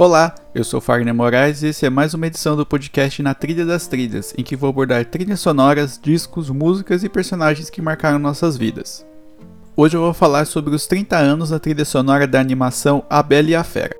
Olá, eu sou Fagner Moraes e esse é mais uma edição do podcast Na Trilha das Trilhas, em que vou abordar trilhas sonoras, discos, músicas e personagens que marcaram nossas vidas. Hoje eu vou falar sobre os 30 anos da trilha sonora da animação A Bela e a Fera.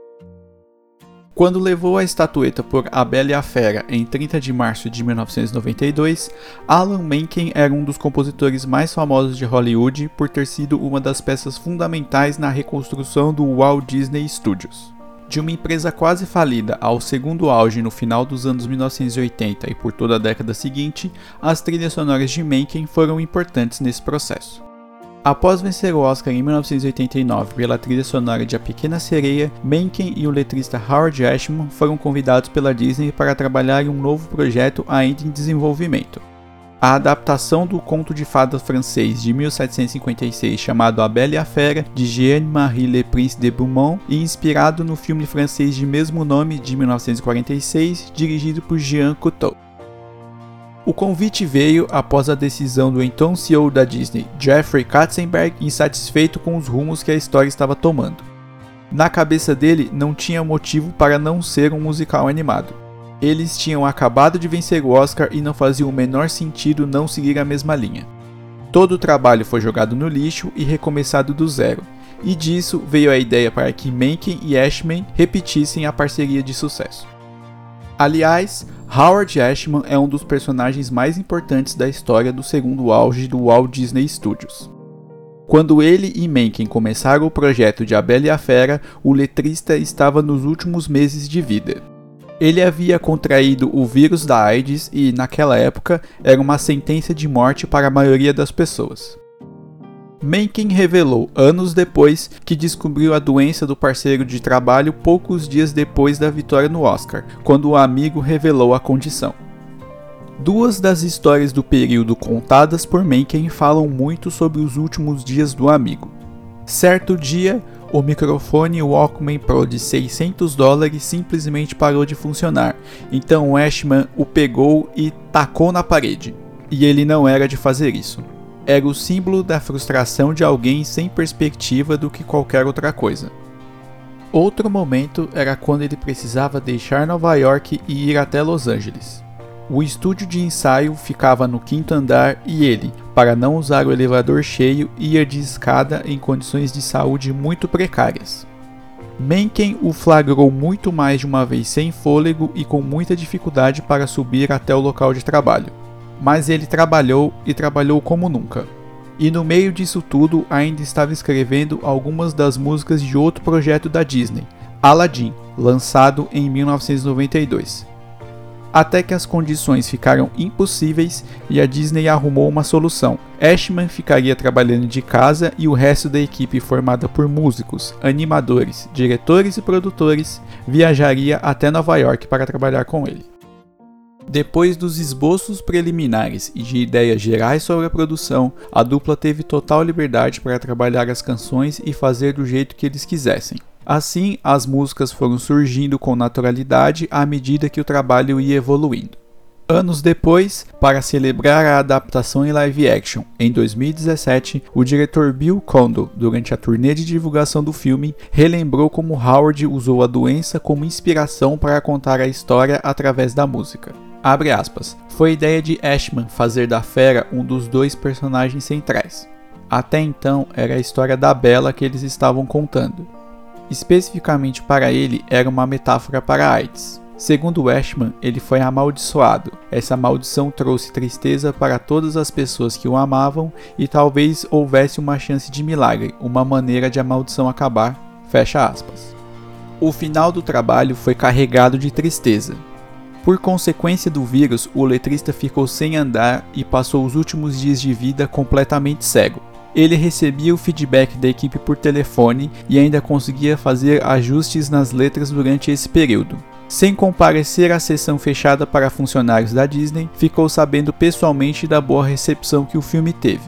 Quando levou a estatueta por A Bela e a Fera em 30 de março de 1992, Alan Menken era um dos compositores mais famosos de Hollywood por ter sido uma das peças fundamentais na reconstrução do Walt Disney Studios. De uma empresa quase falida ao segundo auge no final dos anos 1980 e por toda a década seguinte, as trilhas sonoras de Menken foram importantes nesse processo. Após vencer o Oscar em 1989 pela trilha sonora de A Pequena Sereia, Menken e o letrista Howard Ashman foram convidados pela Disney para trabalhar em um novo projeto ainda em desenvolvimento. A adaptação do conto de fadas francês de 1756 chamado A Bela e a Fera, de Jeanne-Marie Le Prince de Beaumont, e inspirado no filme francês de mesmo nome de 1946, dirigido por Jean Cocteau. O convite veio após a decisão do então CEO da Disney, Jeffrey Katzenberg, insatisfeito com os rumos que a história estava tomando. Na cabeça dele, não tinha motivo para não ser um musical animado. Eles tinham acabado de vencer o Oscar e não fazia o menor sentido não seguir a mesma linha. Todo o trabalho foi jogado no lixo e recomeçado do zero, e disso veio a ideia para que Menken e Ashman repetissem a parceria de sucesso. Aliás, Howard Ashman é um dos personagens mais importantes da história do segundo auge do Walt Disney Studios. Quando ele e Menken começaram o projeto de A Bela e a Fera, o letrista estava nos últimos meses de vida. Ele havia contraído o vírus da AIDS e, naquela época, era uma sentença de morte para a maioria das pessoas. Menken revelou, anos depois, que descobriu a doença do parceiro de trabalho poucos dias depois da vitória no Oscar, quando o amigo revelou a condição. Duas das histórias do período contadas por Menken falam muito sobre os últimos dias do amigo. Certo dia, o microfone Walkman Pro de $600 simplesmente parou de funcionar, então Ashman o pegou e tacou na parede. E ele não era de fazer isso. Era o símbolo da frustração de alguém sem perspectiva do que qualquer outra coisa. Outro momento era quando ele precisava deixar Nova York e ir até Los Angeles. O estúdio de ensaio ficava no 5º andar e ele, para não usar o elevador cheio, ia de escada em condições de saúde muito precárias. Menken o flagrou muito mais de uma vez sem fôlego e com muita dificuldade para subir até o local de trabalho. Mas ele trabalhou e trabalhou como nunca. E no meio disso tudo ainda estava escrevendo algumas das músicas de outro projeto da Disney, Aladdin, lançado em 1992. Até que as condições ficaram impossíveis e a Disney arrumou uma solução. Ashman ficaria trabalhando de casa e o resto da equipe, formada por músicos, animadores, diretores e produtores, viajaria até Nova York para trabalhar com ele. Depois dos esboços preliminares e de ideias gerais sobre a produção, a dupla teve total liberdade para trabalhar as canções e fazer do jeito que eles quisessem. Assim, as músicas foram surgindo com naturalidade à medida que o trabalho ia evoluindo. Anos depois, para celebrar a adaptação em live action, em 2017, o diretor Bill Condon, durante a turnê de divulgação do filme, relembrou como Howard usou a doença como inspiração para contar a história através da música. Abre aspas, foi ideia de Ashman fazer da Fera um dos dois personagens centrais. Até então, era a história da Bela que eles estavam contando. Especificamente para ele, era uma metáfora para a AIDS. Segundo Ashman, ele foi amaldiçoado. Essa maldição trouxe tristeza para todas as pessoas que o amavam e talvez houvesse uma chance de milagre, uma maneira de a maldição acabar, fecha aspas. O final do trabalho foi carregado de tristeza. Por consequência do vírus, o letrista ficou sem andar e passou os últimos dias de vida completamente cego. Ele recebia o feedback da equipe por telefone e ainda conseguia fazer ajustes nas letras durante esse período. Sem comparecer à sessão fechada para funcionários da Disney, ficou sabendo pessoalmente da boa recepção que o filme teve.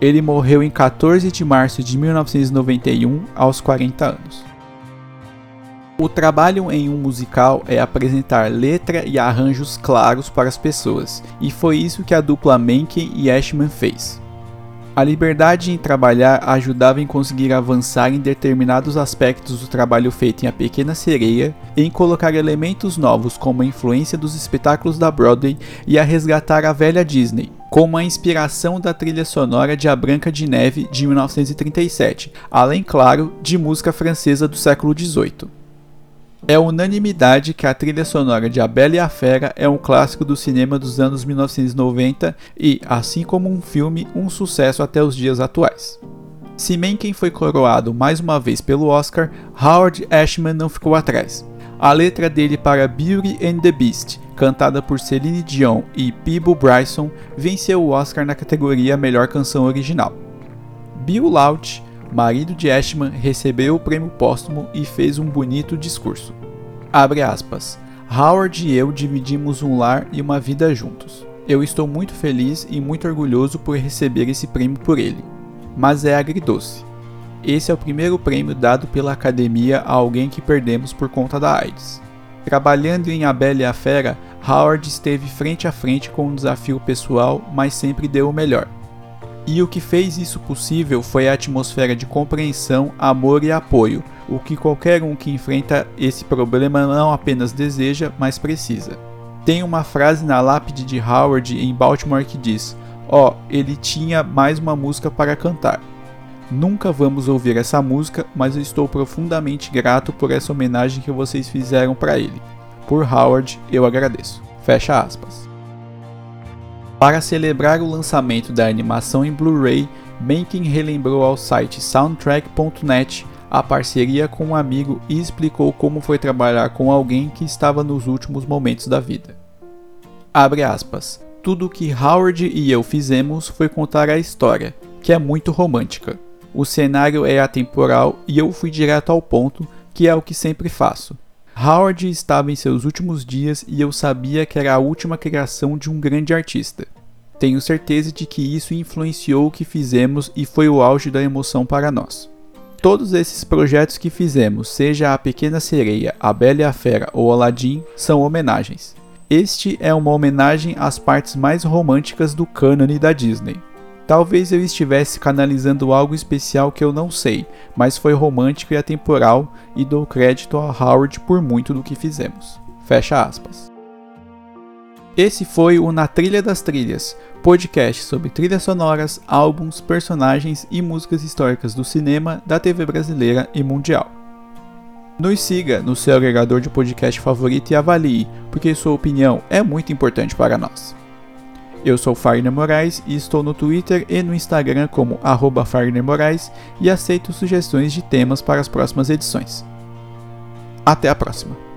Ele morreu em 14 de março de 1991, aos 40 anos. O trabalho em um musical é apresentar letra e arranjos claros para as pessoas, e foi isso que a dupla Menken e Ashman fez. A liberdade em trabalhar ajudava em conseguir avançar em determinados aspectos do trabalho feito em A Pequena Sereia, em colocar elementos novos como a influência dos espetáculos da Broadway e a resgatar a velha Disney, como a inspiração da trilha sonora de A Branca de Neve de 1937, além, claro, de música francesa do século XVIII. É unanimidade que a trilha sonora de A Bela e a Fera é um clássico do cinema dos anos 1990 e, assim como um filme, um sucesso até os dias atuais. Se Menken foi coroado mais uma vez pelo Oscar, Howard Ashman não ficou atrás. A letra dele para Beauty and the Beast, cantada por Celine Dion e Peeble Bryson, venceu o Oscar na categoria Melhor Canção Original. Bill Laut, marido de Ashman, recebeu o prêmio póstumo e fez um bonito discurso. Abre aspas. Howard e eu dividimos um lar e uma vida juntos. Eu estou muito feliz e muito orgulhoso por receber esse prêmio por ele. Mas é agridoce. Esse é o primeiro prêmio dado pela academia a alguém que perdemos por conta da AIDS. Trabalhando em A Bela e a Fera, Howard esteve frente a frente com um desafio pessoal, mas sempre deu o melhor. E o que fez isso possível foi a atmosfera de compreensão, amor e apoio, o que qualquer um que enfrenta esse problema não apenas deseja, mas precisa. Tem uma frase na lápide de Howard em Baltimore que diz: ele tinha mais uma música para cantar. Nunca vamos ouvir essa música, mas eu estou profundamente grato por essa homenagem que vocês fizeram para ele. Por Howard, eu agradeço. Fecha aspas. Para celebrar o lançamento da animação em Blu-ray, Menken relembrou ao site Soundtrack.net a parceria com um amigo e explicou como foi trabalhar com alguém que estava nos últimos momentos da vida. Abre aspas. Tudo o que Howard e eu fizemos foi contar a história, que é muito romântica. O cenário é atemporal e eu fui direto ao ponto, que é o que sempre faço. Howard estava em seus últimos dias e eu sabia que era a última criação de um grande artista. Tenho certeza de que isso influenciou o que fizemos e foi o auge da emoção para nós. Todos esses projetos que fizemos, seja A Pequena Sereia, A Bela e a Fera ou Aladdin, são homenagens. Este é uma homenagem às partes mais românticas do cânone da Disney. Talvez eu estivesse canalizando algo especial que eu não sei, mas foi romântico e atemporal e dou crédito a Howard por muito do que fizemos. Fecha aspas. Esse foi o Na Trilha das Trilhas, podcast sobre trilhas sonoras, álbuns, personagens e músicas históricas do cinema, da TV brasileira e mundial. Nos siga no seu agregador de podcast favorito e avalie, porque sua opinião é muito importante para nós. Eu sou Fagner Moraes e estou no Twitter e no Instagram como @FagnerMoraes e aceito sugestões de temas para as próximas edições. Até a próxima!